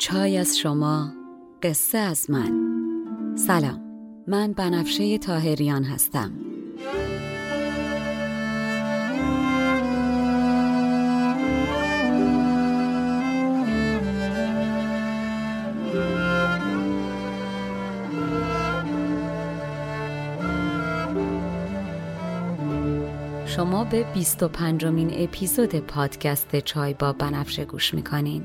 چای از شما، قصه از من. سلام، من بنفشه طاهریان هستم. شما به 25مین اپیزود پادکست چای با بنفشه گوش میکنین.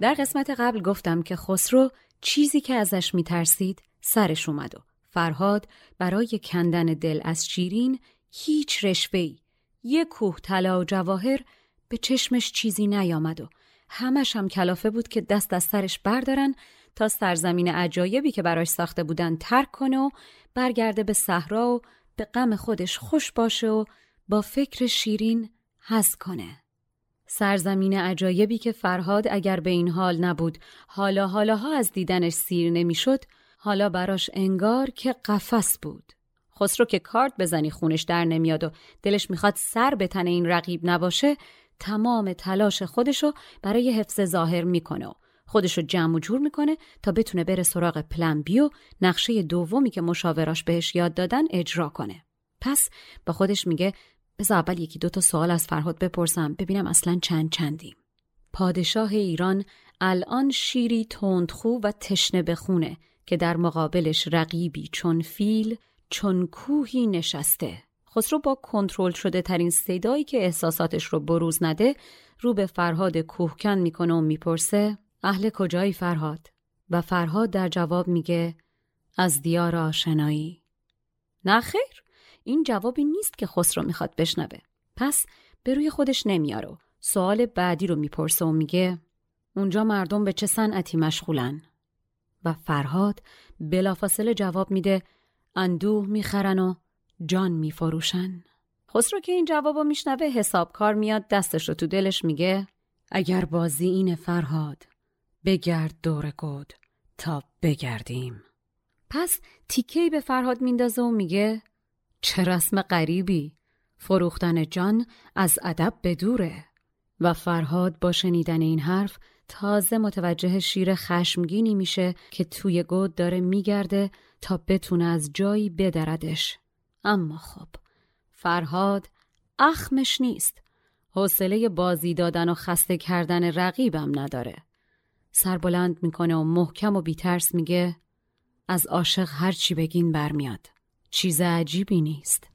در قسمت قبل گفتم که خسرو چیزی که ازش میترسید سرش اومد و فرهاد برای کندن دل از شیرین هیچ رشوه‌ای، یک کوه طلا و جواهر به چشمش چیزی نیامد و همش هم کلافه بود که دست از سرش بردارن تا سرزمین عجایبی که براش ساخته بودن ترک کنه و برگرده به صحرا و به غم خودش خوش باشه و با فکر شیرین حس کنه. سرزمین عجایبی که فرهاد اگر به این حال نبود حالاها از دیدنش سیر نمیشد، حالا براش انگار که قفس بود. خسرو که کارت بزنی خونش در نمیاد و دلش میخواد سر به تن این رقیب نباشه، تمام تلاش خودشو برای حفظ ظاهر میکنه و خودشو جمع و جور میکنه تا بتونه بره سراغ پلن بی و نقشه دومی که مشاوراش بهش یاد دادن اجرا کنه. پس با خودش میگه بذار اول یکی دوتا سوال از فرهاد بپرسم ببینم اصلا چندیم. پادشاه ایران الان شیری تندخو و تشنه به خونه که در مقابلش رقیبی چون فیل چون کوهی نشسته. خسرو با کنترل شده ترین صدایی که احساساتش رو بروز نده رو به فرهاد کوهکن میکنه و میپرسه اهل کجایی فرهاد؟ و فرهاد در جواب میگه از دیار آشنایی. نه خیر، این جوابی نیست که خسرو میخواد بشنوه. پس به روی خودش نمیاره و سوال بعدی رو میپرسه و میگه اونجا مردم به چه صنعتی مشغولن؟ و فرهاد بلافاصله جواب میده اندوه میخرن و جان میفروشن. خسرو که این جوابو میشنوه حسابکار میاد دستش رو تو دلش میگه اگر بازی اینه فرهاد بگرد دور گود تا بگردیم. پس تیکه‌ای به فرهاد میندازه و میگه چه رسم غریبی، فروختن جان از ادب بدوره. و فرهاد با شنیدن این حرف تازه متوجه شیر خشمگینی میشه که توی گود داره میگرده تا بتونه از جایی بدردش. اما خب فرهاد اخمش نیست، حوصله بازی دادن و خسته کردن رقیبم نداره. سر بلند میکنه و محکم و بی‌ترس میگه از عاشق هر چی بگین برمیاد، چیز عجیبی نیست.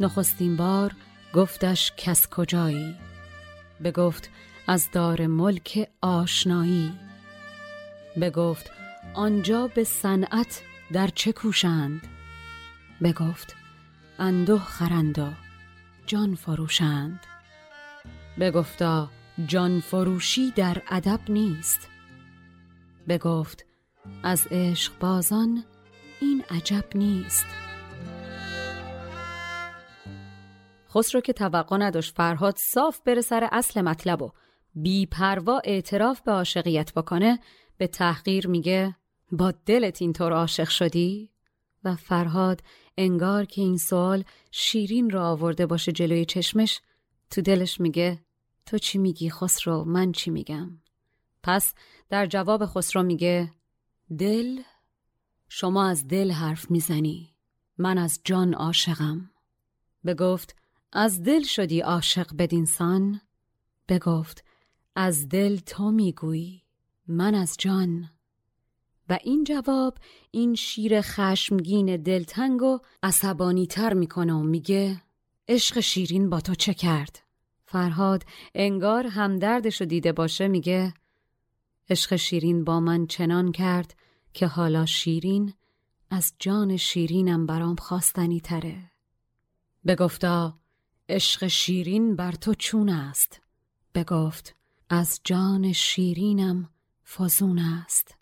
نخستین بار گفتش کس کجایی؟ بگفت از دار ملک آشنایی. بگفت آنجا به صنعت در چه کوشند؟ بگفت اندوه خرنده جان فروشند. بگفتا جان فروشی در ادب نیست. بگفت از عشق بازان این عجب نیست. خسرو که توقع نداشت فرهاد صاف بره سر اصل مطلب و بی پروا اعتراف به عاشقیت بکنه، به تحقیر میگه با دلت اینطور عاشق شدی؟ و فرهاد انگار که این سوال شیرین را آورده باشه جلوی چشمش، تو دلش میگه تو چی میگی خسرو، من چی میگم؟ پس در جواب خسرو میگه دل؟ شما از دل حرف میزنی، من از جان عاشقم. بگفت از دل شدی عاشق بدینسان؟ بگفت از دل تو میگویی، من از جان. و این جواب این شیر خشمگین دلتنگو عصبانی تر میکنه و میگه عشق شیرین با تو چه کرد؟ فرهاد انگار همدردشو دیده باشه میگه عشق شیرین با من چنان کرد که حالا شیرین از جان شیرینم برام خواستنی تره. بگفتا عشق شیرین بر تو چون است؟ بگفت از جان شیرینم فزون است.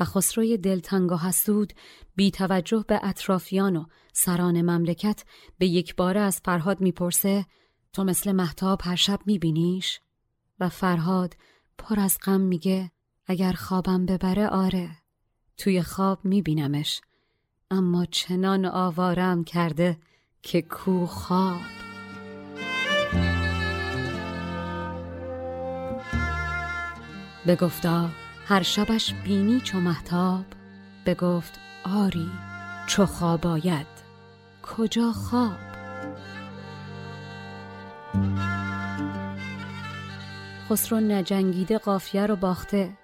و خسروی دلتنگ و حسود بی توجه به اطرافیان و سران مملکت به یک باره از فرهاد میپرسه تو مثل مهتاب هر شب میبینیش؟ و فرهاد پر از غم میگه اگر خوابم ببره آره، توی خواب میبینمش، اما چنان آوارم کرده که کو خواب. بگفتا هر شبش بینی چو مهتاب؟ بگفت آری چو خواب آید، کجا خواب؟ خسرو نجنگیده قافیه رو باخته،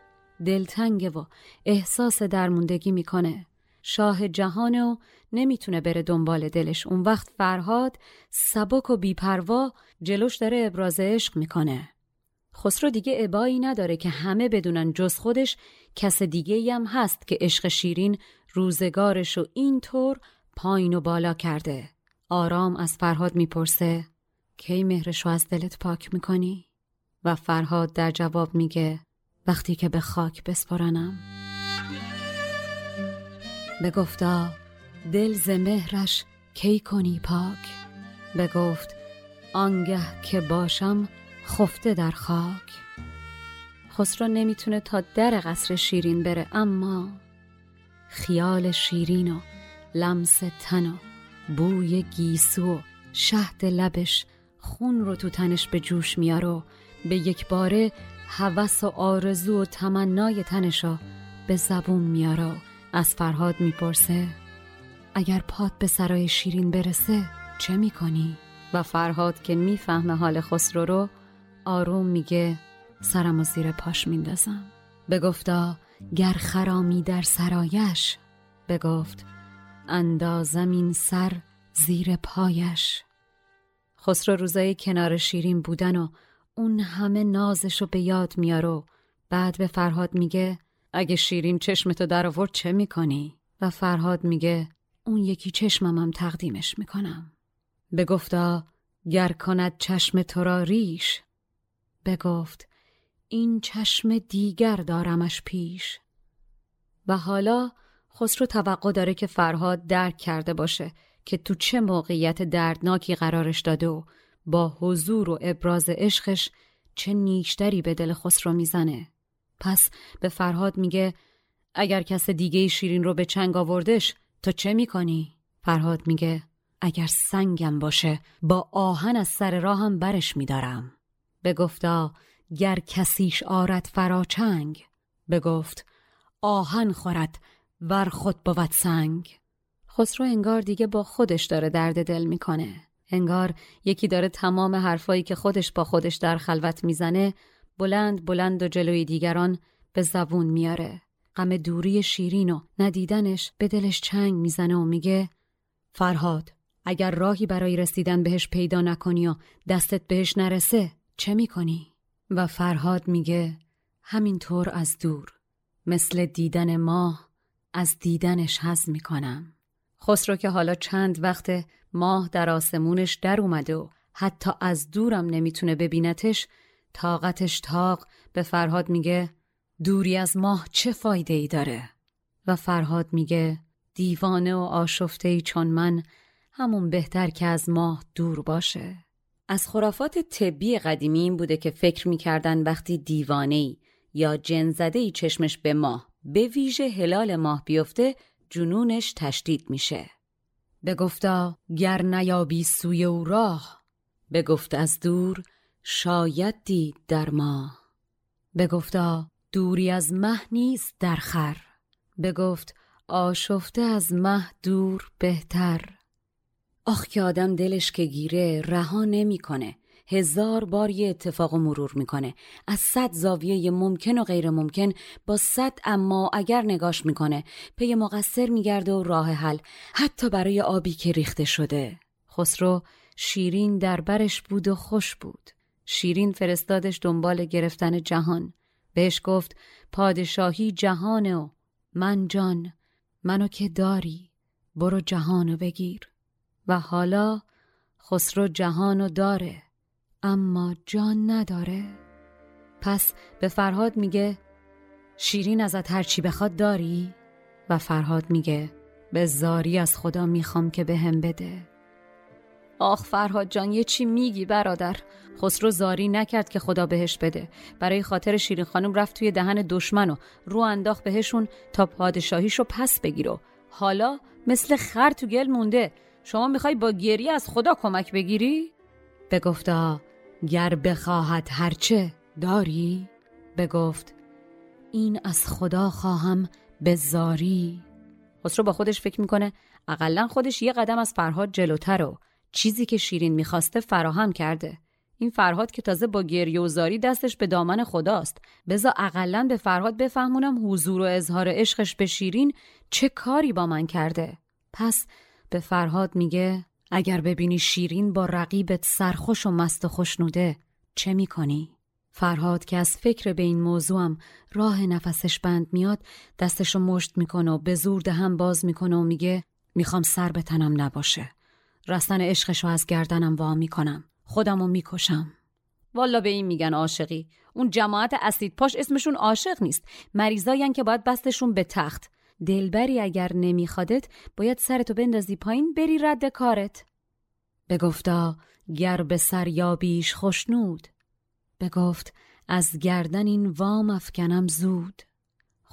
دلتنگه و احساس درموندگی میکنه، شاه جهانه و نمیتونه بره دنبال دلش. اون وقت فرهاد سبک و بیپروا جلوش داره ابراز عشق میکنه. خسرو دیگه ابایی نداره که همه بدونن جز خودش کس دیگه‌ای هم هست که عشق شیرین روزگارشو اینطور پایین و بالا کرده. آرام از فرهاد میپرسه کی مهرشو از دلت پاک میکنی؟ و فرهاد در جواب میگه وقتی که به خاک بسپارنم. بگفتا دل ز مهرش کی کنی پاک؟ بگفت آنگه که باشم خفته در خاک. خسرو نمیتونه تا در قصر شیرین بره، اما خیال شیرین و لمس تن و بوی گیسو و شهد لبش خون رو تو تنش به جوش میاره و به یک باره هوس و آرزو و تمنای تنشا به زبون میاره و از فرهاد میپرسه اگر پات به سرای شیرین برسه چه میکنی؟ و فرهاد که میفهمه حال خسرو رو آروم میگه سرم و زیر پاش میندازم. بگفتا گر خرامی در سرایش؟ بگفت اندازم این سر زیر پایش. خسرو روزای کنار شیرین بودن و اون همه نازشو به یاد میاره، بعد به فرهاد میگه اگه شیرین چشمتو در آورد چه میکنی؟ و فرهاد میگه اون یکی چشممم تقدیمش میکنم. بگفتا گر کند چشم تو را ریش؟ بگفت این چشم دیگر دارمش پیش. و حالا خسرو توقع داره که فرهاد درک کرده باشه که تو چه موقعیت دردناکی قرارش داده و با حضور و ابراز عشقش چه نیشتری به دل خسرو میزنه. پس به فرهاد میگه اگر کس دیگه شیرین رو به چنگ آوردش تو چه میکنی؟ فرهاد میگه اگر سنگم باشه با آهن از سر راهم برش میدارم. بگفتا گر کسیش آرد فراچنگ؟ بگفت آهن خورد ور خود بود سنگ. خسرو انگار دیگه با خودش داره درد دل میکنه، انگار یکی داره تمام حرفایی که خودش با خودش در خلوت میزنه بلند بلند و جلوی دیگران به زبون میاره. غم دوری شیرین و ندیدنش به دلش چنگ میزنه و میگه فرهاد اگر راهی برای رسیدن بهش پیدا نکنی و دستت بهش نرسه چه میکنی؟ و فرهاد میگه همینطور از دور، مثل دیدن ماه از دیدنش حظ میکنم. خسرو که حالا چند وقت ماه در آسمونش در اومده و حتی از دورم نمیتونه ببینتش، طاقتش تاق، به فرهاد میگه دوری از ماه چه فایده ای داره؟ و فرهاد میگه دیوانه و آشفته‌ای چون من همون بهتر که از ماه دور باشه. از خرافات طبی قدیمی این بوده که فکر میکردن وقتی دیوانه‌ای یا جن زده‌ای چشمش به ماه، به ویژه هلال ماه بیفته، جنونش تشدید میشه. بگفتا گر نیابی سوی او راه، بگفت از دور شاید دید در ماه. بگفتا دوری از مه نیست در خر، بگفت آشفته از مه دور بهتر. آخ که آدم دلش که گیره رها نمیکنه. هزار بار یه اتفاق مرور میکنه، از 100 زاویه ممکن و غیر ممکن، با 100 اما اگر نگاش میکنه، پی مقصر میگرده و راه حل، حتی برای آبی که ریخته شده. خسرو شیرین در برش بود و خوش بود. شیرین فرستادش دنبال گرفتن جهان. بهش گفت پادشاهی جهانه و من جان، منو که داری، برو جهانو بگیر. و حالا خسرو جهانو داره اما جان نداره. پس به فرهاد میگه شیرین ازت هر چی بخواد داری؟ و فرهاد میگه به زاری از خدا میخوام که به هم بده. آخ فرهاد جان یه چی میگی برادر؟ خسرو زاری نکرد که خدا بهش بده، برای خاطر شیرین خانم رفت توی دهن دشمن و رو انداخت بهشون تا پادشاهیشو پس بگیر و حالا مثل خر تو گل مونده. شما میخوای با گریه از خدا کمک بگیری؟ بگفتا گر بخواهد هرچه داری، بگفت این از خدا خواهم به زاری. خسرو با خودش فکر میکنه اقلن خودش یه قدم از فرهاد جلوتر و چیزی که شیرین میخواسته فراهم کرده. این فرهاد که تازه با گریه و زاری دستش به دامن خداست، بذار اقلن به فرهاد بفهمونم حضور و اظهار عشقش به شیرین چه کاری با من کرده. پس به فرهاد میگه اگر ببینی شیرین با رقیبت سرخوش و مست و خوشنوده چه میکنی؟ فرهاد که از فکر به این موضوعم راه نفسش بند میاد، دستشو مشت میکنه و به زور دهن باز میکنه و میگه میخوام سر به تنم نباشه، رستن عشقشو از گردنم وا میکنم، خودمو میکشم. والا به این میگن عاشقی. اون جماعت اسید پاش اسمشون عاشق نیست، مریضاین که باید بستشون به تخت. دلبری اگر نمیخوادت باید سرتو بندازی پایین بری رد کارت. بگفتا گر به سر یابیش خوشنود، بگفت از گردن این وام افکنم زود.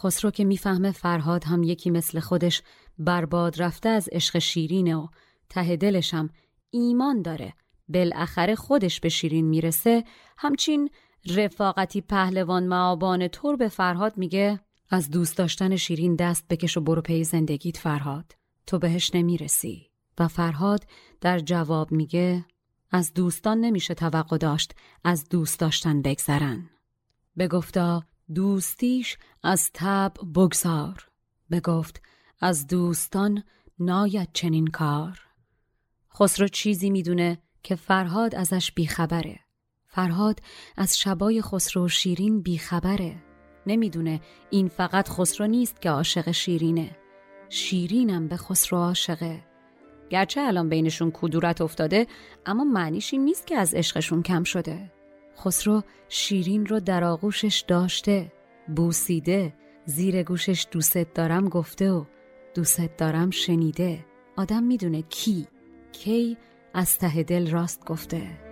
خسرو که میفهمه فرهاد هم یکی مثل خودش برباد رفته از عشق شیرینه و ته دلش هم ایمان داره بالاخره خودش به شیرین میرسه، همچین رفاقتی پهلوان معابان طور به فرهاد میگه از دوست داشتن شیرین دست بکش و برو پی زندگیت فرهاد، تو بهش نمیرسی. و فرهاد در جواب میگه از دوستان نمیشه توقع داشت از دوست داشتن بگذرن. بگفتا دوستیش از تب بگذار، بگفت از دوستان ناید چنین کار. خسرو چیزی میدونه که فرهاد ازش بیخبره. فرهاد از شبای خسرو و شیرین بیخبره. نمیدونه این فقط خسرو نیست که عاشق شیرینه، شیرینم به خسرو عاشقه. گرچه الان بینشون کدورت افتاده اما معنیش این نیست که از عشقشون کم شده. خسرو شیرین رو در آغوشش داشته، بوسیده، زیر گوشش دوست دارم گفته و دوست دارم شنیده. آدم میدونه کی از ته دل راست گفته.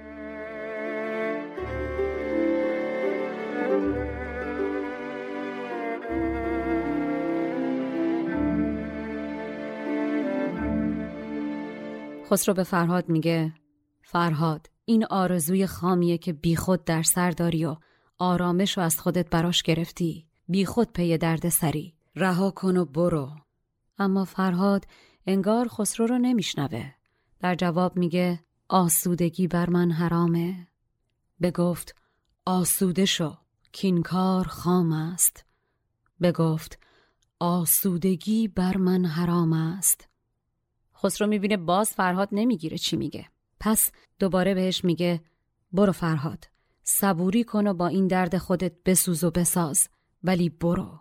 خسرو به فرهاد میگه فرهاد این آرزوی خامیه که بیخود در سر داری و آرامشو از خودت براش گرفتی، بیخود پی درد سری، رها کن و برو. اما فرهاد انگار خسرو رو نمیشنوه. در جواب میگه آسودگی بر من حرامه. بگفت آسوده شو کین کار خام است، بگفت آسودگی بر من حرام است. خسرو میبینه باز فرهاد نمیگیره چی میگه. پس دوباره بهش میگه برو فرهاد، صبوری کن و با این درد خودت بسوز و بساز، ولی برو.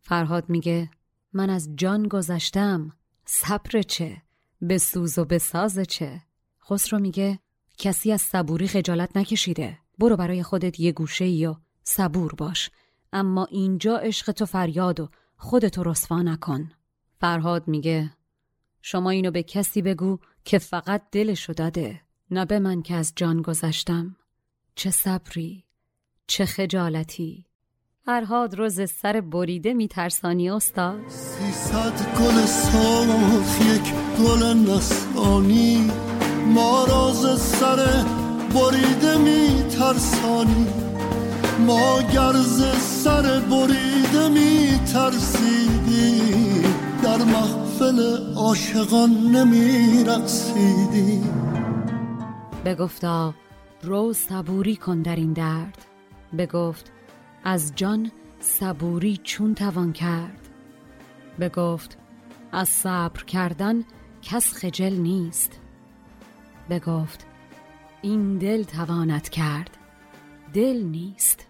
فرهاد میگه من از جان گذشتم، صبر چه، بسوز و بساز چه. خسرو میگه کسی از صبوری خجالت نکشیده، برو برای خودت یه گوشه ای و صبور باش، اما اینجا عشق تو فریاد و خودتو رسوا نکن. فرهاد میگه شما اینو به کسی بگو که فقط دلشو داده، نه به من که از جان گذشتم. چه صبری، چه خجالتی. فرهاد روز سر بریده میترسانی استاد. 300 گل سرخ یک گل نسانی، ما راز سر بریده میترسانی، ما گرز سر بریده میترسیدی، در محفل عاشقان نمیرقصیدی. بگفتا رو صبوری کن در این درد، بگفت از جان صبوری چون توان کرد. بگفت از صبر کردن کس خجل نیست. بگفت این دل توانت کرد، دل نیست.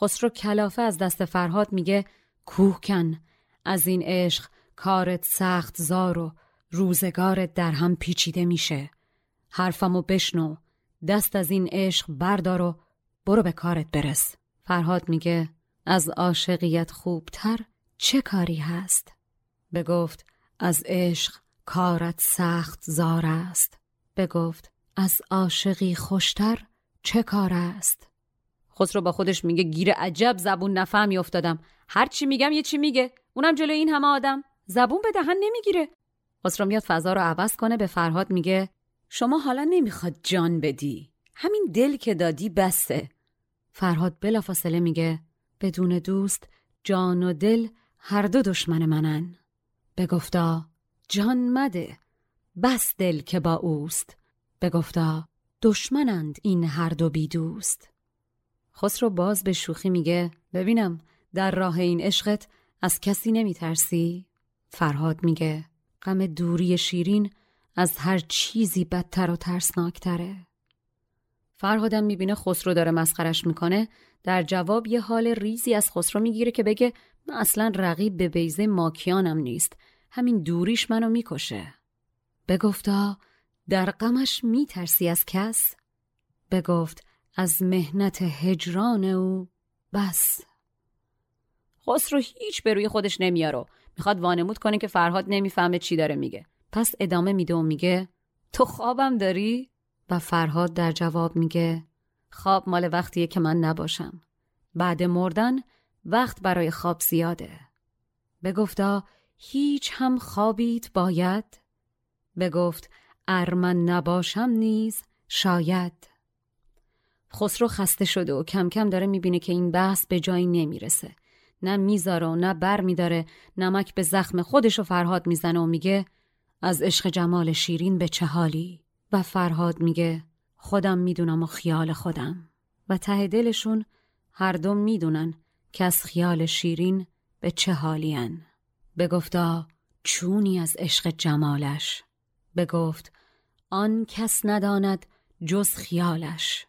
خسرو کلافه از دست فرهاد میگه کوه کن از این عشق، کارت سخت زار و روزگارت در هم پیچیده میشه. حرفمو بشنو، دست از این عشق بردار و برو به کارت برس. فرهاد میگه از عاشقیت خوبتر چه کاری هست؟ بگفت از عشق کارت سخت زار است. بگفت از عاشقی خوشتر چه کار است؟ خسرو با خودش میگه گیر عجب زبون نفهمی افتادم، هر چی میگم یه چی میگه، اونم جلوی این همه آدم زبون به دهن نمیگیره. خسرو میاد فضا رو عوض کنه، به فرهاد میگه شما حالا نمیخواد جان بدی، همین دل که دادی بسه. فرهاد بلافاصله میگه بدون دوست جان و دل هر دو دشمن منن. بگفتا جان مده، بس دل که با اوست. بگفتا دشمنند این هر دو بی دوست. خسرو باز به شوخی میگه ببینم در راه این عشقت از کسی نمیترسی؟ فرهاد میگه غم دوری شیرین از هر چیزی بدتر و ترسناکتره. فرهادم میبینه خسرو داره مسخرش میکنه، در جواب یه حال ریزی از خسرو میگیره که بگه من اصلا رقیب به بیضه ماکیانم نیست، همین دوریش منو میکشه. بگفتا در غمش میترسی از کس؟ بگفت از مهنت هجران او بس. خسرو هیچ به روی خودش نمیاره، میخواد وانمود کنه که فرهاد نمیفهمه چی داره میگه، پس ادامه میده و میگه تو خوابم داری؟ و فرهاد در جواب میگه خواب مال وقتیه که من نباشم، بعد مردن وقت برای خواب زیاده. بگفتا هیچ هم خوابیت باید؟ بگفت ار من نباشم نیز شاید. خسرو خسته شده و کم کم داره میبینه که این بحث به جایی نمیرسه، نه میذاره و نه بر میداره، نمک به زخم خودشو فرهاد میزنه و میگه از عشق جمال شیرین به چه حالی؟ و فرهاد میگه خودم میدونم و خیال خودم. و ته دلشون هر دو میدونن که از خیال شیرین به چه حالی هن. بگفتا چونی از عشق جمالش. بگفت آن کس نداند جز خیالش.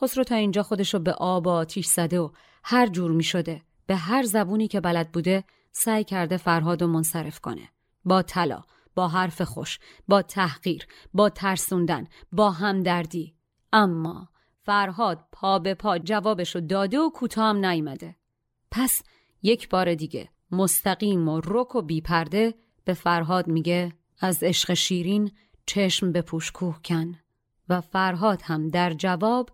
خسرو تا اینجا خودشو به آب و آتیش زده و هر جور میشده به هر زبونی که بلد بوده سعی کرده فرهادو منصرف کنه، با طلا، با حرف خوش، با تحقیر، با ترسوندن، با همدردی. اما فرهاد پا به پا جوابشو داده و کوتاه هم نیامده. پس یک بار دیگه مستقیم و رک و بی پرده به فرهاد میگه از عشق شیرین چشم به پوش کوه کن. و فرهاد هم در جواب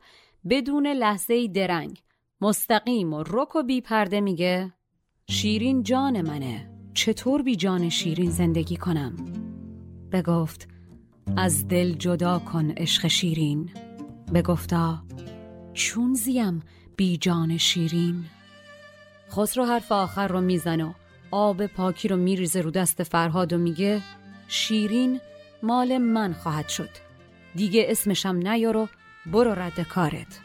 بدون لحظه درنگ مستقیم و رک و بی پرده میگه شیرین جان منه، چطور بی جان شیرین زندگی کنم؟ بگفت از دل جدا کن عشق شیرین. بگفتا چون زیم بی جان شیرین. خسرو حرف آخر رو میزنه و آب پاکی رو میریزه رو دست فرهاد و میگه شیرین مال من خواهد شد، دیگه اسمشم نیارو، برو رد کارت.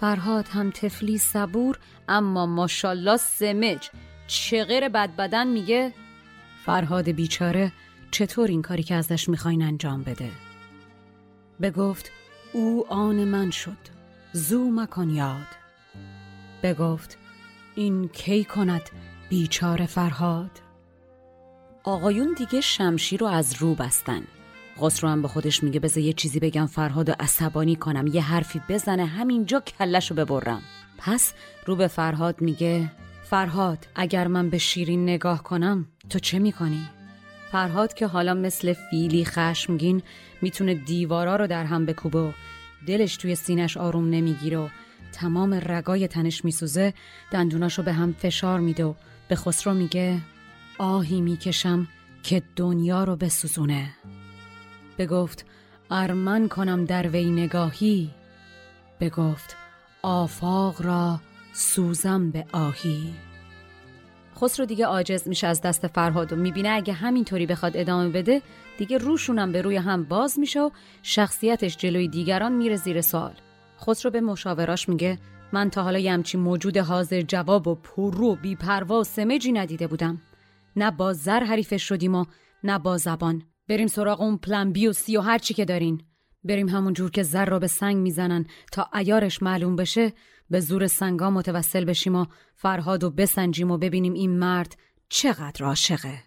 فرهاد هم طفلی صبور اما ماشالله سمج چغیر بد بدن میگه فرهاد بیچاره چطور این کاری که ازش میخواین انجام بده؟ بگفت او آن من شد، زو مکن یاد. بگفت این کی کند بیچاره فرهاد. آقایون دیگه شمشیر رو از رو بستن. خسرو هم به خودش میگه بذار یه چیزی بگم فرهاد عصبانی کنم، یه حرفی بزنه همینجا کلش رو ببرم. پس رو به فرهاد میگه فرهاد اگر من به شیرین نگاه کنم تو چه میکنی؟ فرهاد که حالا مثل فیلی خشمگین میتونه دیوارا رو در هم بکوبه و دلش توی سینش آروم نمیگیره و تمام رگای تنش میسوزه، دندوناشو به هم فشار میده و به خسرو میگه آهی میکشم که دنیا رو بسوزونه. بگفت ارمن کنم در وی نگاهی، بگفت آفاق را سوزم به آهی. خسرو دیگه عاجز میشه از دست فرهاد و میبینه اگه همینطوری بخواد ادامه بده دیگه روشونم به روی هم باز میشه و شخصیتش جلوی دیگران میره زیر سوال. خسرو به مشاوراش میگه من تا حالا یه همچین موجود حاضر جواب و پررو و بی‌پروا و سمجی ندیده بودم، نه با زر حریفش شدیم و نه با زبان. بریم سراغ اون پلن بی و سی و هر چی که دارین، بریم همون جور که زر رو به سنگ میزنن تا عیارش معلوم بشه به زور سنگا متوسل بشیم و فرهادو بسنجیم و ببینیم این مرد چقدر عاشقه.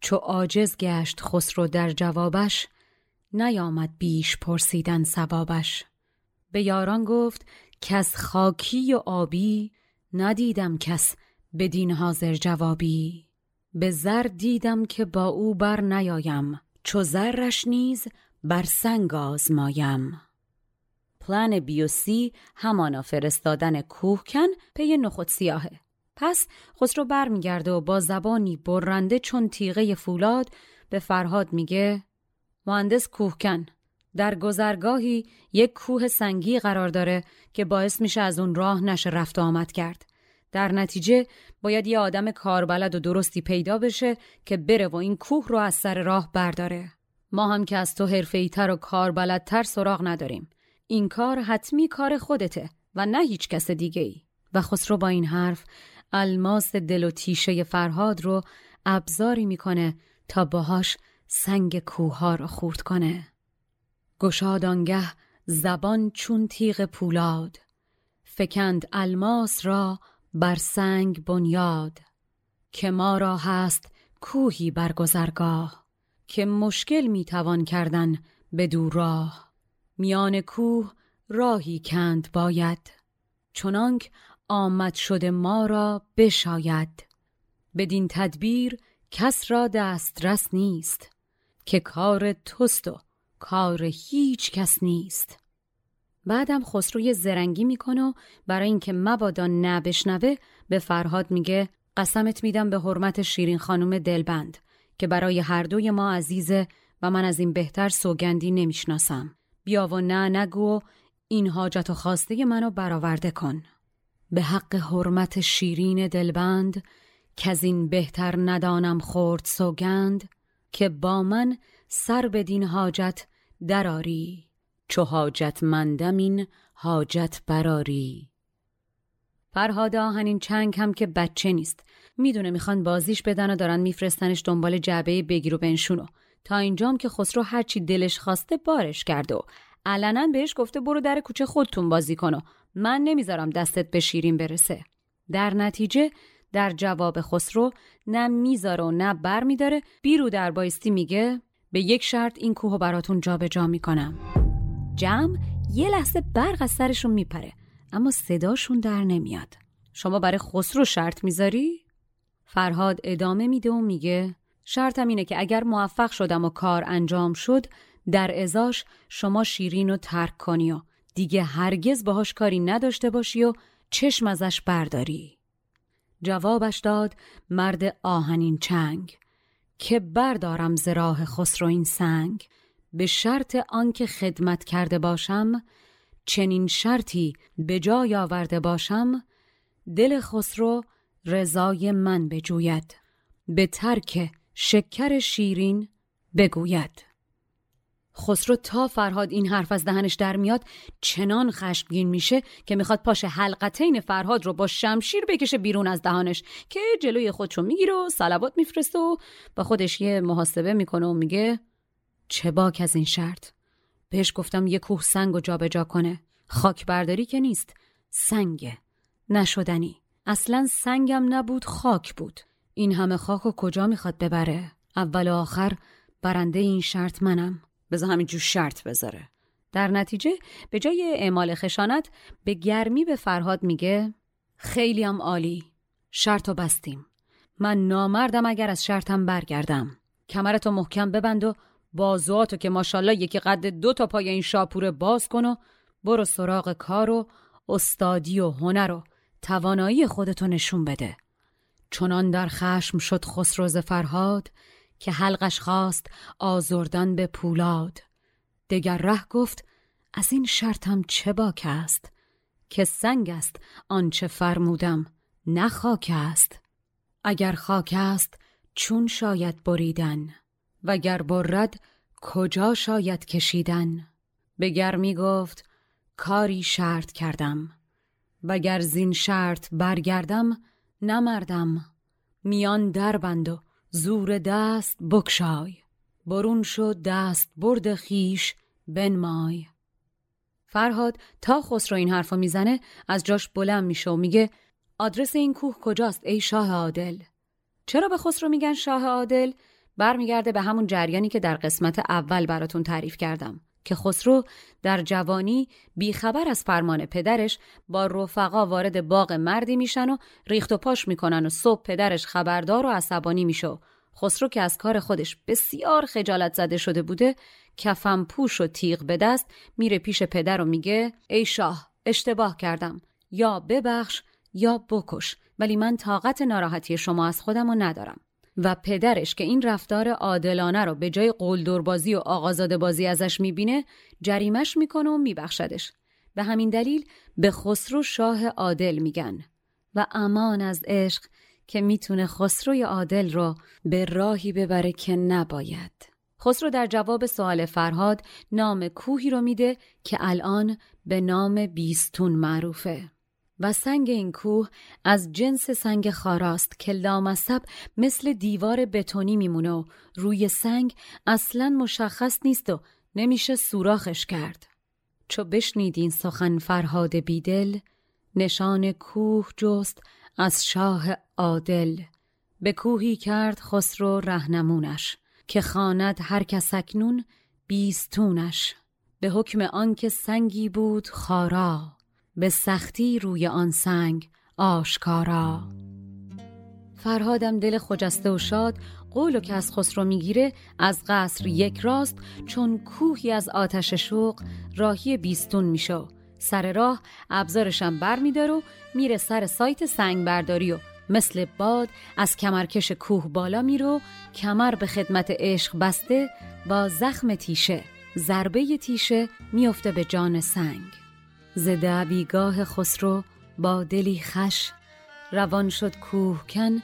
چو عاجز گشت خسرو در جوابش، نیامد بیش پرسیدن سبابش. به یاران گفت کس خاکی و آبی، ندیدم کس بدین حاضر جوابی. به زر دیدم که با او بر نیایم، چو زرش نیز بر سنگ آزمایم. پلن بیوسی همانا فرستادن کوهکن پی نخود سیاهه. پس خسرو بر میگرده و با زبانی برنده چون تیغه فولاد به فرهاد میگه مهندس کوهکن در گذرگاهی یک کوه سنگی قرار داره که باعث میشه از اون راه نشه رفت و آمد کرد. در نتیجه باید یه آدم کاربلد و درستی پیدا بشه که بره و این کوه رو از سر راه برداره. ما هم که از تو حرفه‌ای‌تر و کاربلدتر سراغ نداریم. این کار حتمی کار خودته و نه هیچ کس دیگه‌ای. و خسرو با این حرف الماس دل و تیشه فرهاد رو ابزاری میکنه تا باهاش سنگ کوه‌ها رو خورد کنه. گشاد آنگه زبان چون تیغ پولاد، فکند الماس را بر سنگ بنیاد. که ما را هست کوهی بر گذرگاه، که مشکل میتوان کردن بدو راه. میان کوه راهی کند باید، چنانک آمد شده ما را بشاید. بدین تدبیر کس را دسترس نیست، که کار توست و کار هیچ کس نیست. بعدم خسروی زرنگی میکنه و برای اینکه مبادا نبشنوه به فرهاد میگه قسمت میدم به حرمت شیرین خانم دلبند که برای هر دوی ما عزیزه و من از این بهتر سوگندی نمیشناسم. بیا و نه نگو، این حاجت و خواسته منو برآورده کن. به حق حرمت شیرین دلبند، که از این بهتر ندانم خورد سوگند. که با من سر بدین حاجت دراری، چو حاجت مندم این حاجت براری. فرهاد آهنین چنگ هم که بچه نیست، میدونه میخوان بازیش بدن و دارن میفرستنش دنبال جعبه بگیر و بنشونو. تا اینجام که خسرو هرچی دلش خواسته بارش کرده و علنا بهش گفته برو در کوچه خودتون بازی کنو، من نمیذارم دستت به شیرین برسه. در نتیجه در جواب خسرو نه میذاره و نه بر میداره، بیرو در بایستی میگه به یک شرط این کوهو براتون جابجا میکنم. جمع یه لحظه برق از سرشون میپره اما صداشون در نمیاد. شما برای خسرو شرط میذاری؟ فرهاد ادامه میده و میگه شرطم اینه که اگر موفق شدم و کار انجام شد، در ازاش شما شیرین رو ترک کنی و دیگه هرگز باهاش کاری نداشته باشی و چشم ازش برداری. جوابش داد مرد آهنین چنگ که بردارم ز راه خسرو این سنگ. به شرط آنکه خدمت کرده باشم، چنین شرطی به جای آورده باشم. دل خسرو رضای من بجوید، به ترک شکر شیرین بگوید. خسرو تا فرهاد این حرف از دهنش در میاد چنان خشمگین میشه که میخواد پاش حلقتین فرهاد رو با شمشیر بکشه بیرون از دهانش، که جلوی خودشو میگیره و صلوات میفرسته و با خودش یه محاسبه میکنه و میگه چه باک از این شرط. بهش گفتم یه کوه سنگو جابجا کنه، خاک برداری که نیست، سنگه نشدنی. اصلا سنگم نبود، خاک بود. این همه خاکو کجا میخواد ببره؟ اول و آخر برنده این شرط منم، بذار همینجور شرط بذاره. در نتیجه به جای اعمال خشانت به گرمی به فرهاد میگه خیلی هم عالی، شرطو بستیم. من نامردم اگر از شرطم برگردم. کمرتو محکم ببند و بازواتو که ماشالله یکی قد 2 تا پای این شاپوره باز کن و برو سراغ کار و استادی و هنر و توانایی خودتو نشون بده. چنان در خشم شد خسرو ز فرهاد که حلقش خواست آزردن به پولاد. دگر ره گفت از این شرطم چه باک است، که سنگ است آنچه فرمودم نه خاک است. اگر خاک است چون شاید بریدن، وگر برد کجا شاید کشیدن. به گرمی گفت کاری شرط کردم، وگر زین شرط برگردم نمردم. میان در بند و زور دست بکشای، برون شد دست برد خیش بنمای. فرهاد تا خسرو این حرفو میزنه از جاش بلند میشه و میگه آدرس این کوه کجاست ای شاه عادل؟ چرا به خسرو میگن شاه عادل؟ برمیگرده به همون جریانی که در قسمت اول براتون تعریف کردم که خسرو در جوانی بیخبر از فرمان پدرش با رفقا وارد باغ مردی میشن و ریخت و پاش میکنن و صبح پدرش خبردار و عصبانی میشه. خسرو که از کار خودش بسیار خجالت زده شده بوده، کفن پوش و تیغ به دست میره پیش پدر و میگه ای شاه اشتباه کردم، یا ببخش یا بکش، ولی من طاقت ناراحتی شما از خودم رو ندارم. و پدرش که این رفتار عادلانه رو به جای قلدربازی و آقازاده بازی ازش میبینه جریمش میکنه و میبخشدش. به همین دلیل به خسرو شاه عادل میگن. و امان از عشق که میتونه خسروی عادل رو به راهی ببره که نباید. خسرو در جواب سوال فرهاد نام کوهی رو میده که الان به نام بیستون معروفه. و سنگ این کوه از جنس سنگ خاراست که لامصب مثل دیوار بتونی میمونه و روی سنگ اصلاً مشخص نیست و نمیشه سوراخش کرد. چو بشنید این سخن فرهاد بیدل، نشان کوه جست از شاه عادل. به کوهی کرد خسرو رهنمونش، که خواند هر کس اکنون بیستونش. به حکم آن که سنگی بود خارا، به سختی روی آن سنگ آشکارا. فرهادم دل خجسته و شاد قولو که از خسرو میگیره از قصر یک راست چون کوهی از آتش شوق راهی بیستون میشه. سر راه ابزارشم بر میداره و میره سر سایت سنگ برداری و مثل باد از کمرکش کوه بالا میره، کمر به خدمت عشق بسته با زخم تیشه. ضربه تیشه میفته به جان سنگ. ز دعویگاه خسرو با دلی خش، روان شد کوه کن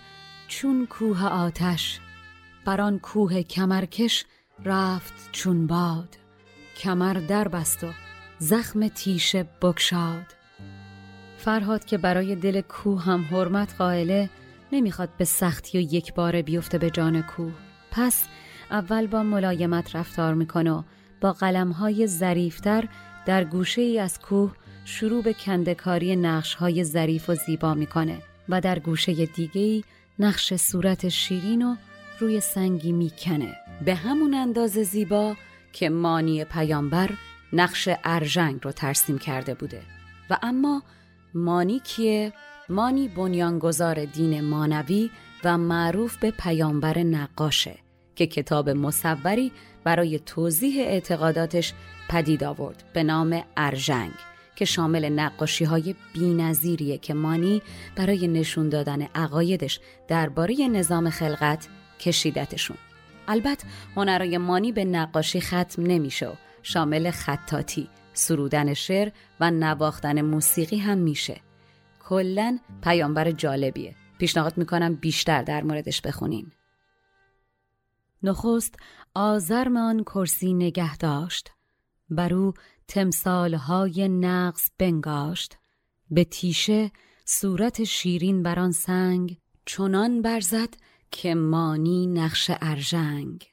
چون کوه آتش. بران کوه کمرکش رفت چون باد، کمر در بست و زخم تیشه بکشاد. فرهاد که برای دل کوه هم حرمت قائله، نمیخواد به سختی و یک باره بیفته به جان کوه. پس اول با ملایمت رفتار میکنه و با قلمهای ظریفتر در گوشه ای از کوه شروع به کنده‌کاری نقش‌های ظریف و زیبا می‌کنه و در گوشه دیگه‌ای نقش صورت شیرین رو روی سنگی می‌کنه به همون اندازه زیبا که مانی پیامبر نقش ارژنگ رو ترسیم کرده بوده. و اما مانی کیه؟ مانی بنیانگذار دین مانوی و معروف به پیامبر نقاشه که کتاب مصوری برای توضیح اعتقاداتش پدید آورد به نام ارژنگ که شامل نقاشی‌های بی‌نظیریه که مانی برای نشون دادن عقایدش درباره نظام خلقت کشیدتشون. البته هنرهای مانی به نقاشی ختم نمیشه، شامل خطاطی، سرودن شعر و نواختن موسیقی هم میشه. کلاً پیامبر جالبیه. پیشنهاد میکنم بیشتر در موردش بخونین. نخست آزرم آن کرسی نگه داشت، برو تمثالهای نقص بنگاشت. به تیشه صورت شیرین بران سنگ، چنان برزد که مانی نقش ارژنگ.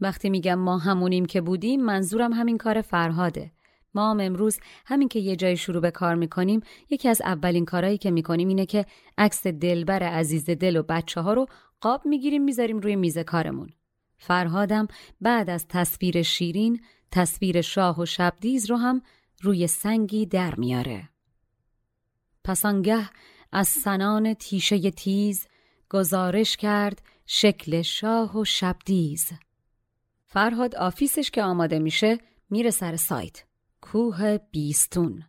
وقتی میگم ما همونیم که بودیم، منظورم همین کار فرهاده. ما هم امروز همین که یه جای شروع به کار میکنیم، یکی از اولین کارهایی که میکنیم اینه که عکس دلبر عزیز دل و بچه ها رو قاب میگیریم میذاریم روی میز کارمون. فرهادم بعد از تصویر شیرین تصویر شاه و شبدیز رو هم روی سنگی در میاره. پس آنگه از سنان تیشه تیز گزارش کرد شکل شاه و شبدیز. فرهاد آفیسش که آماده میشه میره سر سایت. کوه بیستون.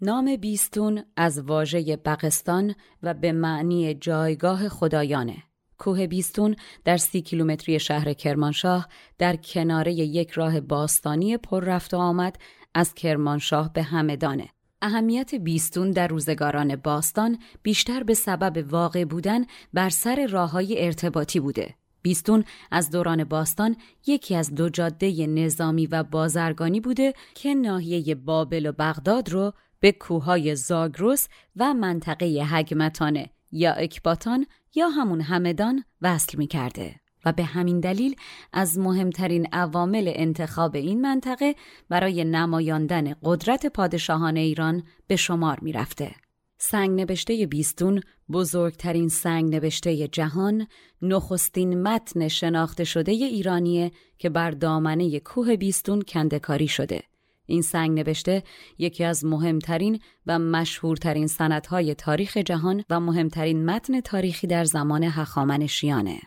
نام بیستون از واژه بقستان و به معنی جایگاه خدایانه. کوه بیستون در 30 کیلومتری شهر کرمانشاه در کناره یک راه باستانی پر رفت و آمد از کرمانشاه به همدانه. اهمیت بیستون در روزگاران باستان بیشتر به سبب واقع بودن بر سر راه‌های ارتباطی بوده. بیستون از دوران باستان یکی از 2 جاده نظامی و بازرگانی بوده که ناحیه بابل و بغداد رو به کوههای زاگرس و منطقه هگمتانه یا اکباتان یا همون همدان وصل می کرده و به همین دلیل از مهمترین عوامل انتخاب این منطقه برای نمایاندن قدرت پادشاهان ایران به شمار می رفته. سنگنبشته بیستون، بزرگترین سنگنبشته جهان، نخستین متن شناخته شده ایرانیه که بر دامنه کوه بیستون کنده‌کاری شده. این سنگنبشته یکی از مهمترین و مشهورترین سندهای تاریخ جهان و مهمترین متن تاریخی در زمان هخامنشیانه.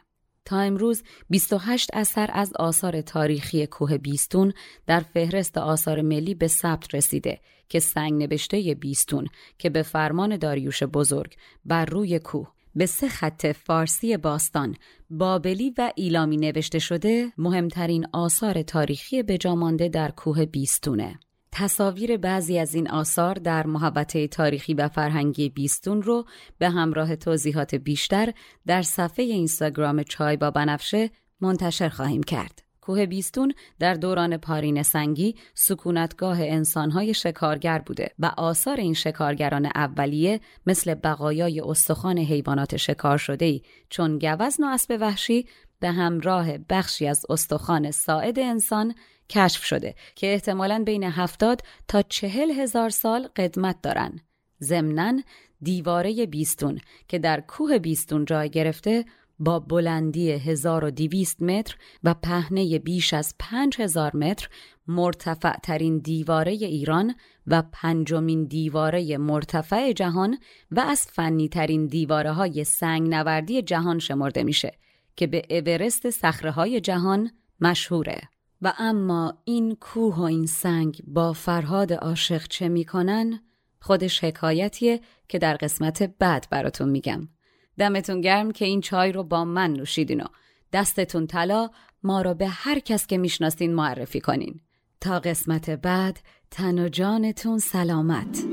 تا امروز 28 اثر از آثار تاریخی کوه بیستون در فهرست آثار ملی به ثبت رسیده که سنگنبشته بیستون که به فرمان داریوش بزرگ بر روی کوه به 3 خط فارسی باستان، بابلی و ایلامی نوشته شده، مهمترین آثار تاریخی بجامانده در کوه بیستونه. تصاویر بعضی از این آثار در محوطه تاریخی و فرهنگی بیستون رو به همراه توضیحات بیشتر در صفحه اینستاگرام چای با بنفشه منتشر خواهیم کرد. کوه بیستون در دوران پارین سنگی سکونتگاه انسانهای شکارگر بوده و آثار این شکارگران اولیه مثل بقایای استخوان حیوانات شکار شده‌ای چون گوزن و اسب وحشی به همراه بخشی از استخوان ساعد انسان کشف شده که احتمالاً بین 70 تا 40,000 سال قدمت دارن. ضمناً دیواره بیستون که در کوه بیستون جای گرفته با بلندی 1200 متر و پهنه بیش از 5000 متر مرتفع ترین دیواره ایران و 5مین دیواره مرتفع جهان و از فنی ترین دیواره های سنگ نوردی جهان شمرده میشه که به اورست صخره‌های جهان مشهوره. و اما این کوه و این سنگ با فرهاد عاشق چه میکنن؟ خودش حکایتیه که در قسمت بعد براتون میگم. دمتون گرم که این چای رو با من نوشیدین و دستتون طلا، ما رو به هر کس که میشناسین معرفی کنین. تا قسمت بعد، تن و جانتون سلامت.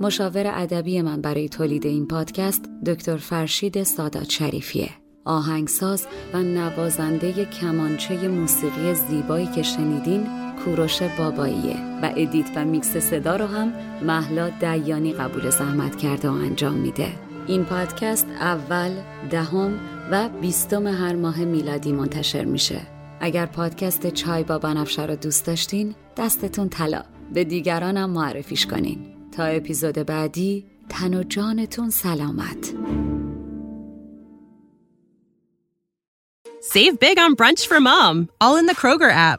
مشاور ادبی من برای تولید این پادکست دکتر فرشید صادق شریفیه. آهنگساز و نوازنده کمانچه موسیقی زیبایی که شنیدین کوروش باباییه و ادیت و میکس صدا رو هم مهلا دیانی قبول زحمت کرده و انجام میده. این پادکست اول، 10 و 20 هر ماه میلادی منتشر میشه. اگر پادکست چای با بنفشه رو دوست داشتین، دستتون طلا، به دیگرانم معرفیش کنین. تا اپیزود بعدی، تن و جانتون سلامت. Save big on brunch for mom, all in the Kroger app.